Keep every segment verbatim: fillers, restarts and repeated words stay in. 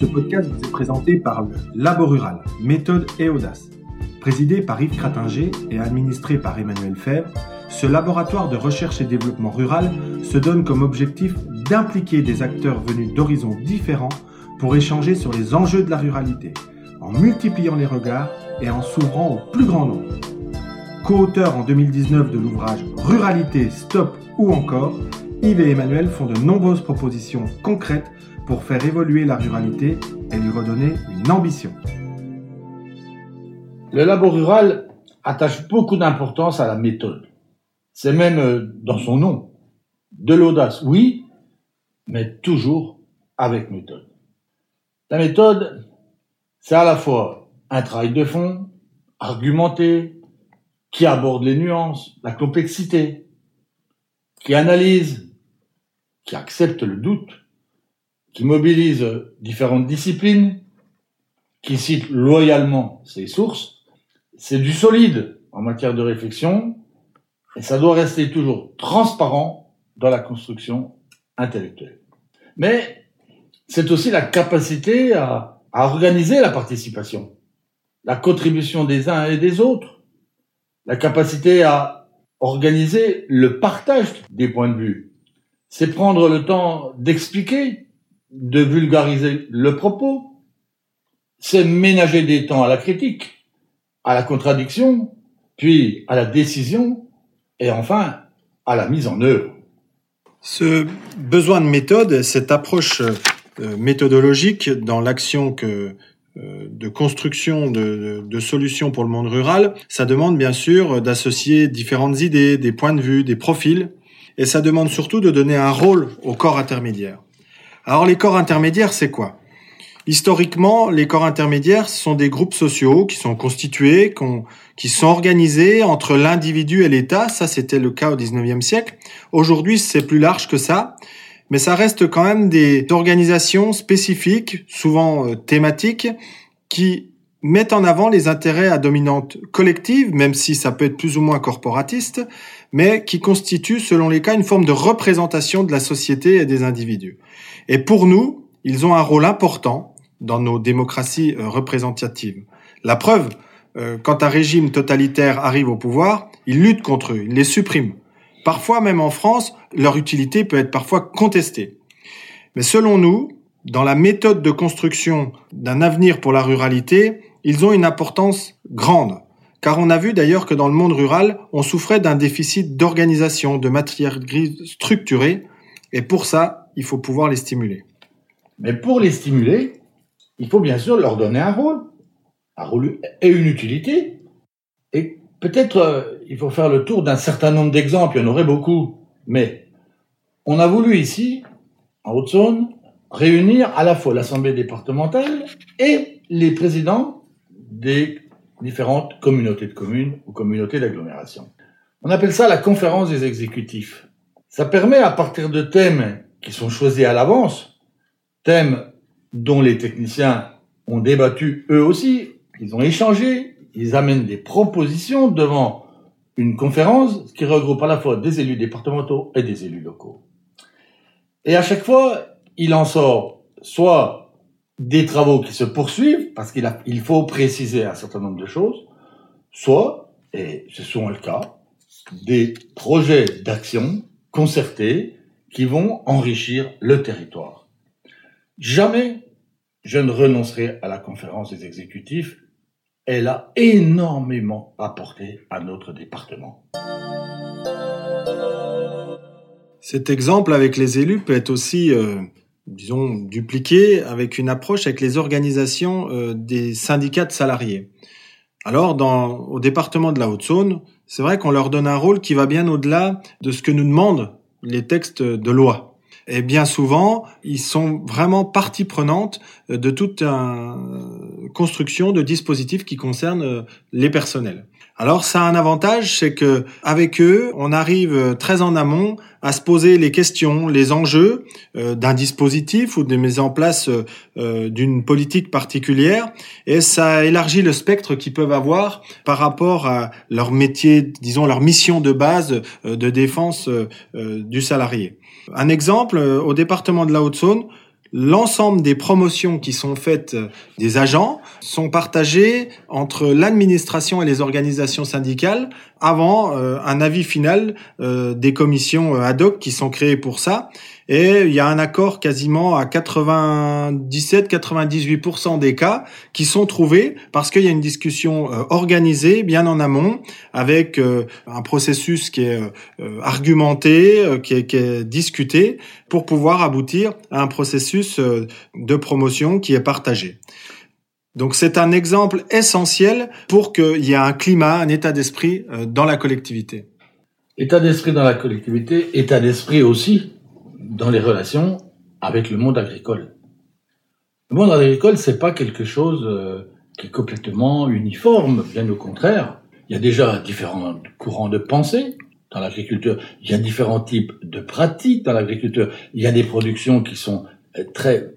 Ce podcast vous est présenté par le Labo Rural, méthode et audace. Présidé par Yves Crattinger et administré par Emmanuel Fèvre, ce laboratoire de recherche et développement rural se donne comme objectif d'impliquer des acteurs venus d'horizons différents pour échanger sur les enjeux de la ruralité, en multipliant les regards et en s'ouvrant au plus grand nombre. Co-auteur en deux mille dix-neuf de l'ouvrage « Ruralité, Stop ou encore », Yves et Emmanuel font de nombreuses propositions concrètes pour faire évoluer la ruralité et lui redonner une ambition. Le Labo Rural attache beaucoup d'importance à la méthode. C'est même dans son nom. De l'audace, oui, mais toujours avec méthode. La méthode, c'est à la fois un travail de fond, argumenté, qui aborde les nuances, la complexité, qui analyse, qui accepte le doute, qui mobilise différentes disciplines, qui cite loyalement ses sources. C'est du solide en matière de réflexion et ça doit rester toujours transparent dans la construction intellectuelle. Mais c'est aussi la capacité à, à organiser la participation, la contribution des uns et des autres, la capacité à organiser le partage des points de vue. C'est prendre le temps d'expliquer, de vulgariser le propos, c'est ménager des temps à la critique, à la contradiction, puis à la décision et enfin à la mise en œuvre. Ce besoin de méthode, cette approche méthodologique dans l'action que de construction de, de solutions pour le monde rural, ça demande bien sûr d'associer différentes idées, des points de vue, des profils, et ça demande surtout de donner un rôle au corps intermédiaire. Alors les corps intermédiaires, c'est quoi ? Historiquement, les corps intermédiaires sont des groupes sociaux qui sont constitués, qui sont organisés entre l'individu et l'État. Ça, c'était le cas au dix-neuvième siècle. Aujourd'hui, c'est plus large que ça, mais ça reste quand même des organisations spécifiques, souvent thématiques, qui mettent en avant les intérêts à dominante collective, même si ça peut être plus ou moins corporatiste, mais qui constituent, selon les cas, une forme de représentation de la société et des individus. Et pour nous, ils ont un rôle important dans nos démocraties représentatives. La preuve, quand un régime totalitaire arrive au pouvoir, il lutte contre eux, il les supprime. Parfois, même en France, leur utilité peut être parfois contestée. Mais selon nous, dans la méthode de construction d'un avenir pour la ruralité, ils ont une importance grande. Car on a vu d'ailleurs que dans le monde rural, on souffrait d'un déficit d'organisation, de matière grise structurée. Et pour ça, il faut pouvoir les stimuler. Mais pour les stimuler, il faut bien sûr leur donner un rôle, un rôle et une utilité. Et peut-être euh, il faut faire le tour d'un certain nombre d'exemples, il y en aurait beaucoup. Mais on a voulu ici, en Haute-Saône, réunir à la fois l'Assemblée départementale et les présidents des différentes communautés de communes ou communautés d'agglomération. On appelle ça la conférence des exécutifs. Ça permet, à partir de thèmes qui sont choisis à l'avance, thèmes dont les techniciens ont débattu eux aussi, ils ont échangé, ils amènent des propositions devant une conférence qui regroupe à la fois des élus départementaux et des élus locaux. Et à chaque fois, il en sort soit des travaux qui se poursuivent, parce qu'il a, il faut préciser un certain nombre de choses, soit, et c'est souvent le cas, des projets d'action concertés qui vont enrichir le territoire. Jamais je ne renoncerai à la conférence des exécutifs. Elle a énormément apporté à notre département. Cet exemple avec les élus peut être aussi... Euh... disons, dupliqué avec une approche avec les organisations euh, des syndicats de salariés. Alors, dans, au département de la Haute-Saône, c'est vrai qu'on leur donne un rôle qui va bien au-delà de ce que nous demandent les textes de loi. Et bien souvent, ils sont vraiment partie prenante de toute une construction de dispositifs qui concernent les personnels. Alors, ça a un avantage, c'est que avec eux, on arrive très en amont à se poser les questions, les enjeux euh, d'un dispositif ou de mise en place euh, d'une politique particulière, et ça élargit le spectre qu'ils peuvent avoir par rapport à leur métier, disons leur mission de base euh, de défense euh, du salarié. Un exemple, euh, au département de la Haute-Saône, L'ensemble des promotions qui sont faites des agents sont partagées entre l'administration et les organisations syndicales avant euh, un avis final euh, des commissions ad hoc qui sont créées pour ça. Et il y a un accord quasiment à quatre-vingt-dix-sept à quatre-vingt-dix-huit pour cent des cas qui sont trouvés parce qu'il y a une discussion organisée bien en amont avec un processus qui est argumenté, qui est, qui est discuté pour pouvoir aboutir à un processus de promotion qui est partagé. Donc c'est un exemple essentiel pour qu'il y ait un climat, un état d'esprit dans la collectivité. État d'esprit dans la collectivité, état d'esprit aussi dans les relations avec le monde agricole. Le monde agricole, c'est pas quelque chose qui est complètement uniforme, bien au contraire. Il y a déjà différents courants de pensée dans l'agriculture, il y a différents types de pratiques dans l'agriculture, il y a des productions qui sont très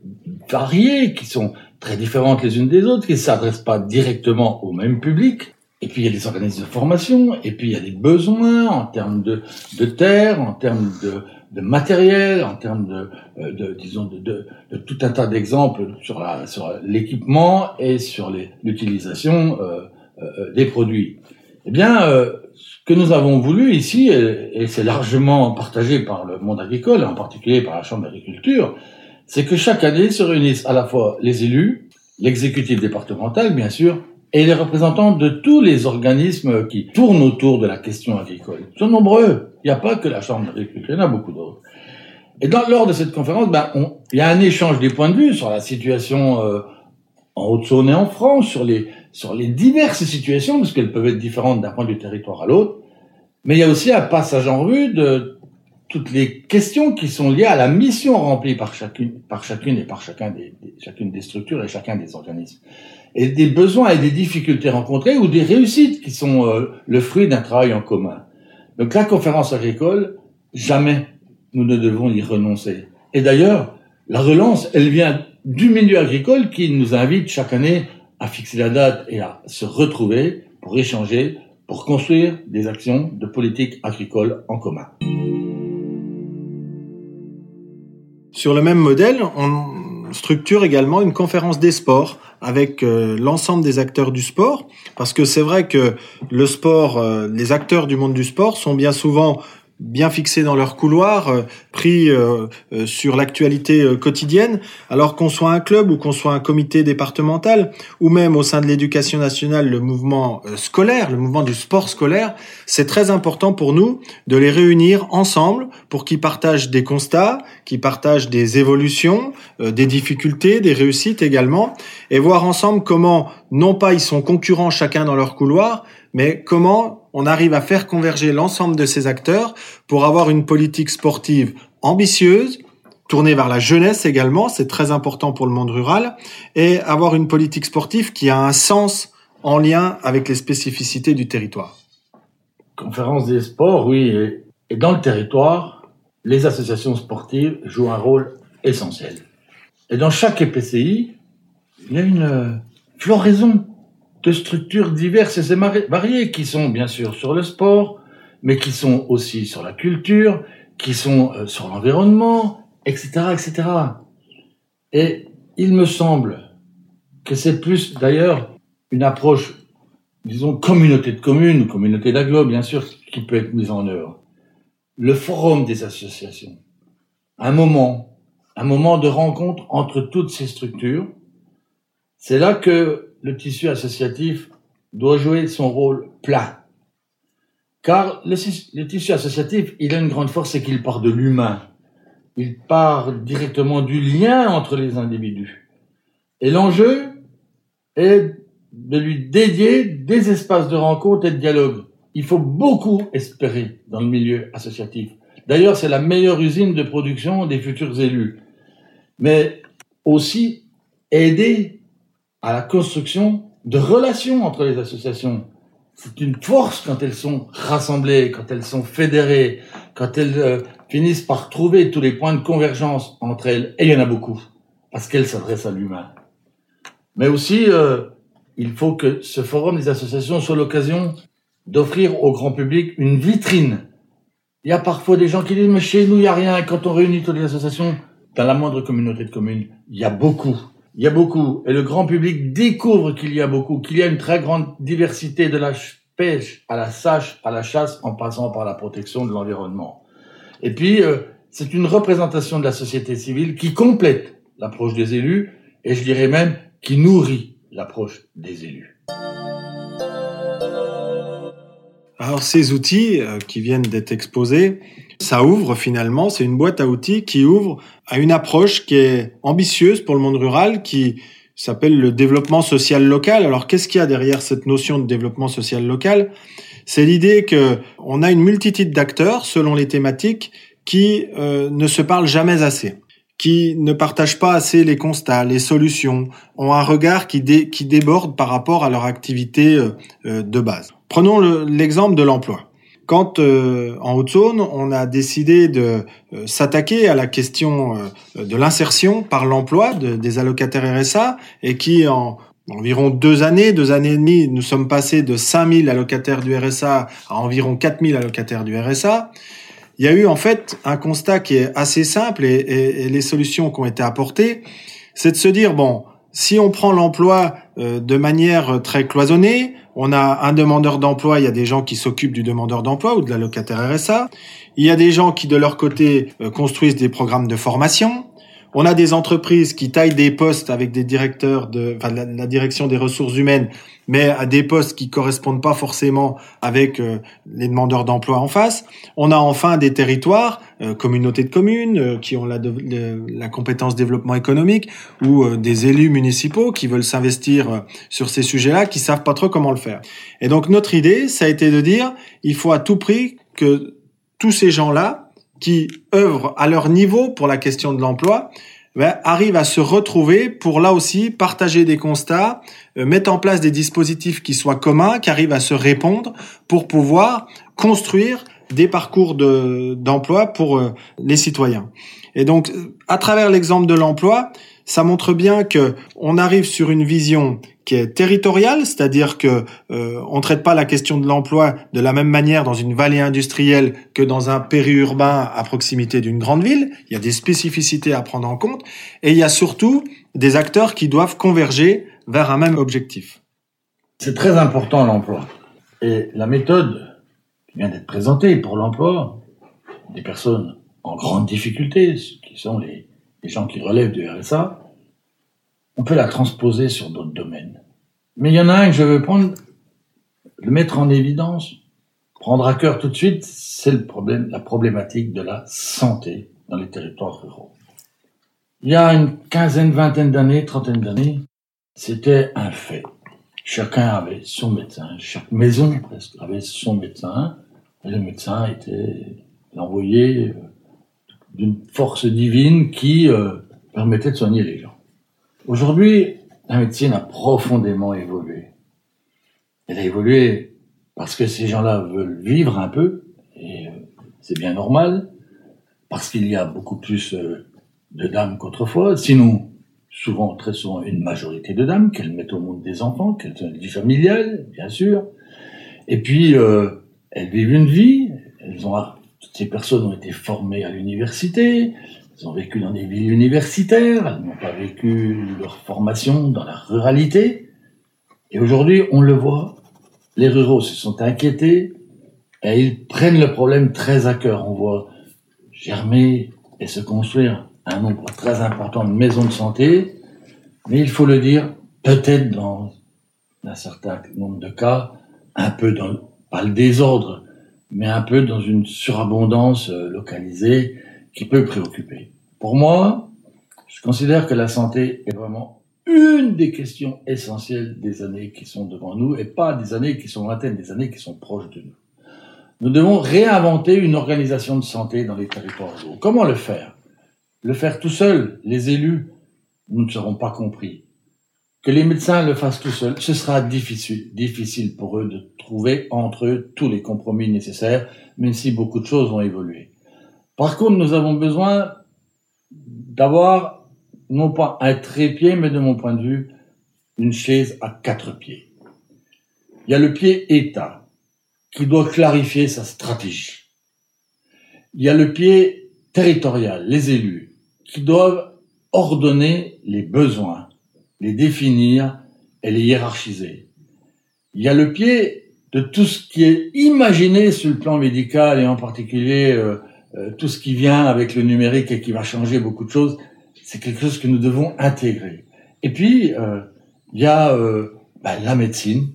variées, qui sont très différentes les unes des autres, qui ne s'adressent pas directement au même public. Et puis il y a des organismes de formation, et puis il y a des besoins en termes de, de terre, en termes de, de matériel, en termes de, de disons de, de, de tout un tas d'exemples sur, la, sur l'équipement et sur les, l'utilisation euh, euh, des produits. Eh bien, euh, ce que nous avons voulu ici, et, et c'est largement partagé par le monde agricole, en particulier par la Chambre d'agriculture, c'est que chaque année se réunissent à la fois les élus, l'exécutif départemental, bien sûr, et les représentants de tous les organismes qui tournent autour de la question agricole. Ils sont nombreux. Il n'y a pas que la Chambre d'agriculture, il y en a beaucoup d'autres. Et dans, lors de cette conférence, ben, on, il y a un échange des points de vue sur la situation euh, en Haute-Saône et en France, sur les, sur les diverses situations, parce qu'elles peuvent être différentes d'un point de vue territoire à l'autre. Mais il y a aussi un passage en revue de toutes les questions qui sont liées à la mission remplie par chacune, par chacune et par chacun des, des, chacune des structures et chacun des organismes. Et des besoins et des difficultés rencontrées ou des réussites qui sont euh, le fruit d'un travail en commun. Donc la conférence agricole, jamais nous ne devons y renoncer. Et d'ailleurs, la relance, elle vient du milieu agricole qui nous invite chaque année à fixer la date et à se retrouver pour échanger, pour construire des actions de politique agricole en commun. Sur le même modèle, on structure également une conférence des sports avec euh, l'ensemble des acteurs du sport, parce que c'est vrai que le sport, euh, les acteurs du monde du sport sont bien souvent bien fixés dans leur couloir, euh, pris euh, euh, sur l'actualité euh, quotidienne, alors qu'on soit un club ou qu'on soit un comité départemental, ou même au sein de l'éducation nationale, le mouvement euh, scolaire, le mouvement du sport scolaire, c'est très important pour nous de les réunir ensemble pour qu'ils partagent des constats, qu'ils partagent des évolutions, euh, des difficultés, des réussites également, et voir ensemble comment, non pas ils sont concurrents chacun dans leur couloir, mais comment on arrive à faire converger l'ensemble de ces acteurs pour avoir une politique sportive ambitieuse, tournée vers la jeunesse également, c'est très important pour le monde rural, et avoir une politique sportive qui a un sens en lien avec les spécificités du territoire. Conférence des sports, oui, et dans le territoire, les associations sportives jouent un rôle essentiel. Et dans chaque E P C I, il y a une floraison de structures diverses et variées qui sont bien sûr sur le sport, mais qui sont aussi sur la culture, qui sont sur l'environnement, et cetera, et cetera. Et il me semble que c'est plus d'ailleurs une approche, disons, communauté de communes, communauté d'agglomération, bien sûr, qui peut être mise en œuvre. Le forum des associations, un moment, un moment de rencontre entre toutes ces structures, c'est là que le tissu associatif doit jouer son rôle plein. Car le, le tissu associatif, il a une grande force, c'est qu'il part de l'humain. Il part directement du lien entre les individus. Et l'enjeu est de lui dédier des espaces de rencontre et de dialogue. Il faut beaucoup espérer dans le milieu associatif. D'ailleurs, c'est la meilleure usine de production des futurs élus. Mais aussi aider à la construction de relations entre les associations. C'est une force quand elles sont rassemblées, quand elles sont fédérées, quand elles euh, finissent par trouver tous les points de convergence entre elles, et il y en a beaucoup, parce qu'elles s'adressent à l'humain. Mais aussi, euh, il faut que ce forum des associations soit l'occasion d'offrir au grand public une vitrine. Il y a parfois des gens qui disent « mais chez nous, il n'y a rien, quand on réunit toutes les associations, Dans la moindre communauté de communes, il y a beaucoup. Il y a beaucoup. Et le grand public découvre qu'il y a beaucoup, qu'il y a une très grande diversité de la pêche à la sage, à la chasse, en passant par la protection de l'environnement. Et puis, euh, c'est une représentation de la société civile qui complète l'approche des élus, et je dirais même qui nourrit l'approche des élus. Alors ces outils euh, qui viennent d'être exposés, ça ouvre finalement, c'est une boîte à outils qui ouvre à une approche qui est ambitieuse pour le monde rural, qui s'appelle le développement social local. Alors qu'est-ce qu'il y a derrière cette notion de développement social local ? C'est l'idée que on a une multitude d'acteurs, selon les thématiques, qui euh, ne se parlent jamais assez, qui ne partagent pas assez les constats, les solutions, ont un regard qui, dé, qui déborde par rapport à leur activité euh, de base. Prenons le, l'exemple de l'emploi. Quand euh, en Haute-Saône, on a décidé de euh, s'attaquer à la question euh, de l'insertion par l'emploi de, des allocataires R S A, et qui en environ deux années, deux années et demie, nous sommes passés de cinq mille allocataires du R S A à environ quatre mille allocataires du R S A. Il y a eu en fait un constat qui est assez simple, et, et, et les solutions qui ont été apportées, c'est de se dire bon, si on prend l'emploi euh, de manière très cloisonnée, on a un demandeur d'emploi, il y a des gens qui s'occupent du demandeur d'emploi ou de l'allocataire R S A, il y a des gens qui de leur côté euh, construisent des programmes de formation, on a des entreprises qui taillent des postes avec des directeurs de, enfin, la, la direction des ressources humaines, mais à des postes qui correspondent pas forcément avec euh, les demandeurs d'emploi en face. On a enfin des territoires, euh, communautés de communes, euh, qui ont la, de, la compétence développement économique, ou euh, des élus municipaux qui veulent s'investir euh, sur ces sujets-là, qui savent pas trop comment le faire. Et donc notre idée, ça a été de dire, il faut à tout prix que tous ces gens-là, qui œuvrent à leur niveau pour la question de l'emploi, ben, arrivent à se retrouver pour, là aussi, partager des constats, euh, mettre en place des dispositifs qui soient communs, qui arrivent à se répondre pour pouvoir construire des parcours de, d'emploi pour euh, les citoyens. Et donc, à travers l'exemple de l'emploi, ça montre bien que on arrive sur une vision qui est territoriale, c'est-à-dire que euh, on traite pas la question de l'emploi de la même manière dans une vallée industrielle que dans un périurbain à proximité d'une grande ville. Il y a des spécificités à prendre en compte, et il y a surtout des acteurs qui doivent converger vers un même objectif. C'est très important l'emploi, et la méthode qui vient d'être présentée pour l'emploi des personnes en grande difficulté, qui sont les les gens qui relèvent du R S A, on peut la transposer sur d'autres domaines. Mais il y en a un que je veux prendre, le mettre en évidence, prendre à cœur tout de suite, c'est le problème, la problématique de la santé dans les territoires ruraux. Il y a une quinzaine, vingtaine d'années, trentaine d'années, c'était un fait. Chacun avait son médecin, chaque maison presque avait son médecin, et le médecin était l'envoyé d'une force divine qui euh, permettait de soigner les gens. Aujourd'hui, la médecine a profondément évolué. Elle a évolué parce que ces gens-là veulent vivre un peu, et euh, c'est bien normal, parce qu'il y a beaucoup plus euh, de dames qu'autrefois, sinon, souvent, très souvent, une majorité de dames, qu'elles mettent au monde des enfants, qu'elles ont une vie familiale, bien sûr, et puis, euh, elles vivent une vie, elles ont toutes ces personnes ont été formées à l'université, elles ont vécu dans des villes universitaires, elles n'ont pas vécu leur formation dans la ruralité. Et aujourd'hui, on le voit, les ruraux se sont inquiétés et ils prennent le problème très à cœur. On voit germer et se construire un nombre très important de maisons de santé, mais il faut le dire, peut-être dans un certain nombre de cas, un peu dans, pas le désordre, mais un peu dans une surabondance localisée qui peut préoccuper. Pour moi, je considère que la santé est vraiment une des questions essentielles des années qui sont devant nous, et pas des années qui sont lointaines, des années qui sont proches de nous. Nous devons réinventer une organisation de santé dans les territoires ruraux. Comment le faire ? Le faire tout seul, les élus, nous ne serons pas compris. Que les médecins le fassent tout seuls, ce sera difficile, difficile pour eux de trouver entre eux tous les compromis nécessaires, même si beaucoup de choses ont évolué. Par contre, nous avons besoin d'avoir, non pas un trépied, mais de mon point de vue, une chaise à quatre pieds. Il y a le pied État, qui doit clarifier sa stratégie. Il y a le pied territorial, les élus, qui doivent ordonner les besoins, les définir et les hiérarchiser. Il y a le pied de tout ce qui est imaginé sur le plan médical et en particulier euh, euh, tout ce qui vient avec le numérique et qui va changer beaucoup de choses. C'est quelque chose que nous devons intégrer. Et puis, euh, il y a euh, bah, la médecine,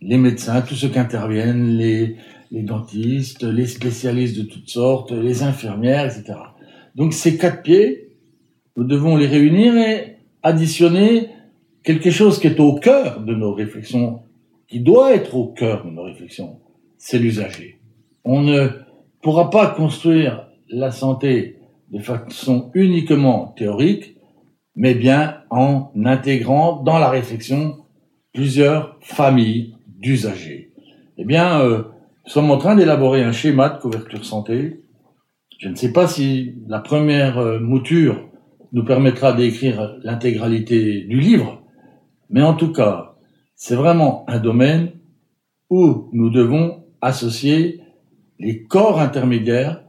les médecins, tous ceux qui interviennent, les, les dentistes, les spécialistes de toutes sortes, les infirmières, et cetera. Donc ces quatre pieds, nous devons les réunir et additionner quelque chose qui est au cœur de nos réflexions, qui doit être au cœur de nos réflexions, c'est l'usager. On ne pourra pas construire la santé de façon uniquement théorique, mais bien en intégrant dans la réflexion plusieurs familles d'usagers. Eh bien, euh, nous sommes en train d'élaborer un schéma de couverture santé. Je ne sais pas si la première euh, mouture nous permettra d'écrire l'intégralité du livre, mais en tout cas, c'est vraiment un domaine où nous devons associer les corps intermédiaires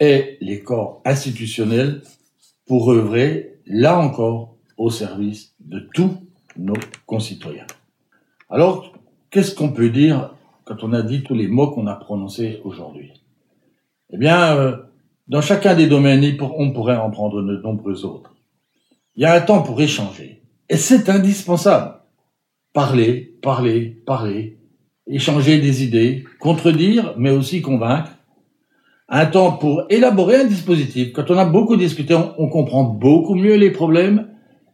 et les corps institutionnels pour œuvrer, là encore, au service de tous nos concitoyens. Alors, qu'est-ce qu'on peut dire quand on a dit tous les mots qu'on a prononcés aujourd'hui ? Eh bien, euh, dans chacun des domaines, on pourrait en prendre de nombreux autres. Il y a un temps pour échanger, et c'est indispensable. Parler, parler, parler, échanger des idées, contredire, mais aussi convaincre. Un temps pour élaborer un dispositif. Quand on a beaucoup discuté, on, on comprend beaucoup mieux les problèmes,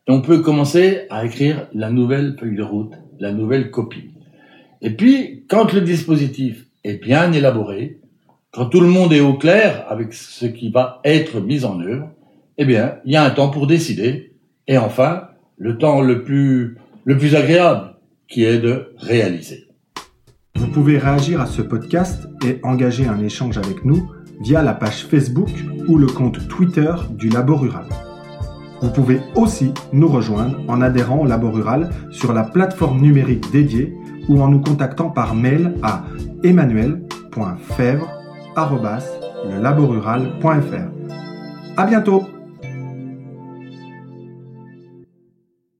et on peut commencer à écrire la nouvelle feuille de route, la nouvelle copie. Et puis, quand le dispositif est bien élaboré, quand tout le monde est au clair avec ce qui va être mis en œuvre, eh bien, il y a un temps pour décider. Et enfin, le temps le plus, le plus agréable, qui est de réaliser. Vous pouvez réagir à ce podcast et engager un échange avec nous via la page Facebook ou le compte Twitter du Labo Rural. Vous pouvez aussi nous rejoindre en adhérant au Labo Rural sur la plateforme numérique dédiée ou en nous contactant par mail à emmanuel point fèvre arobase le labo rural point f r. À bientôt!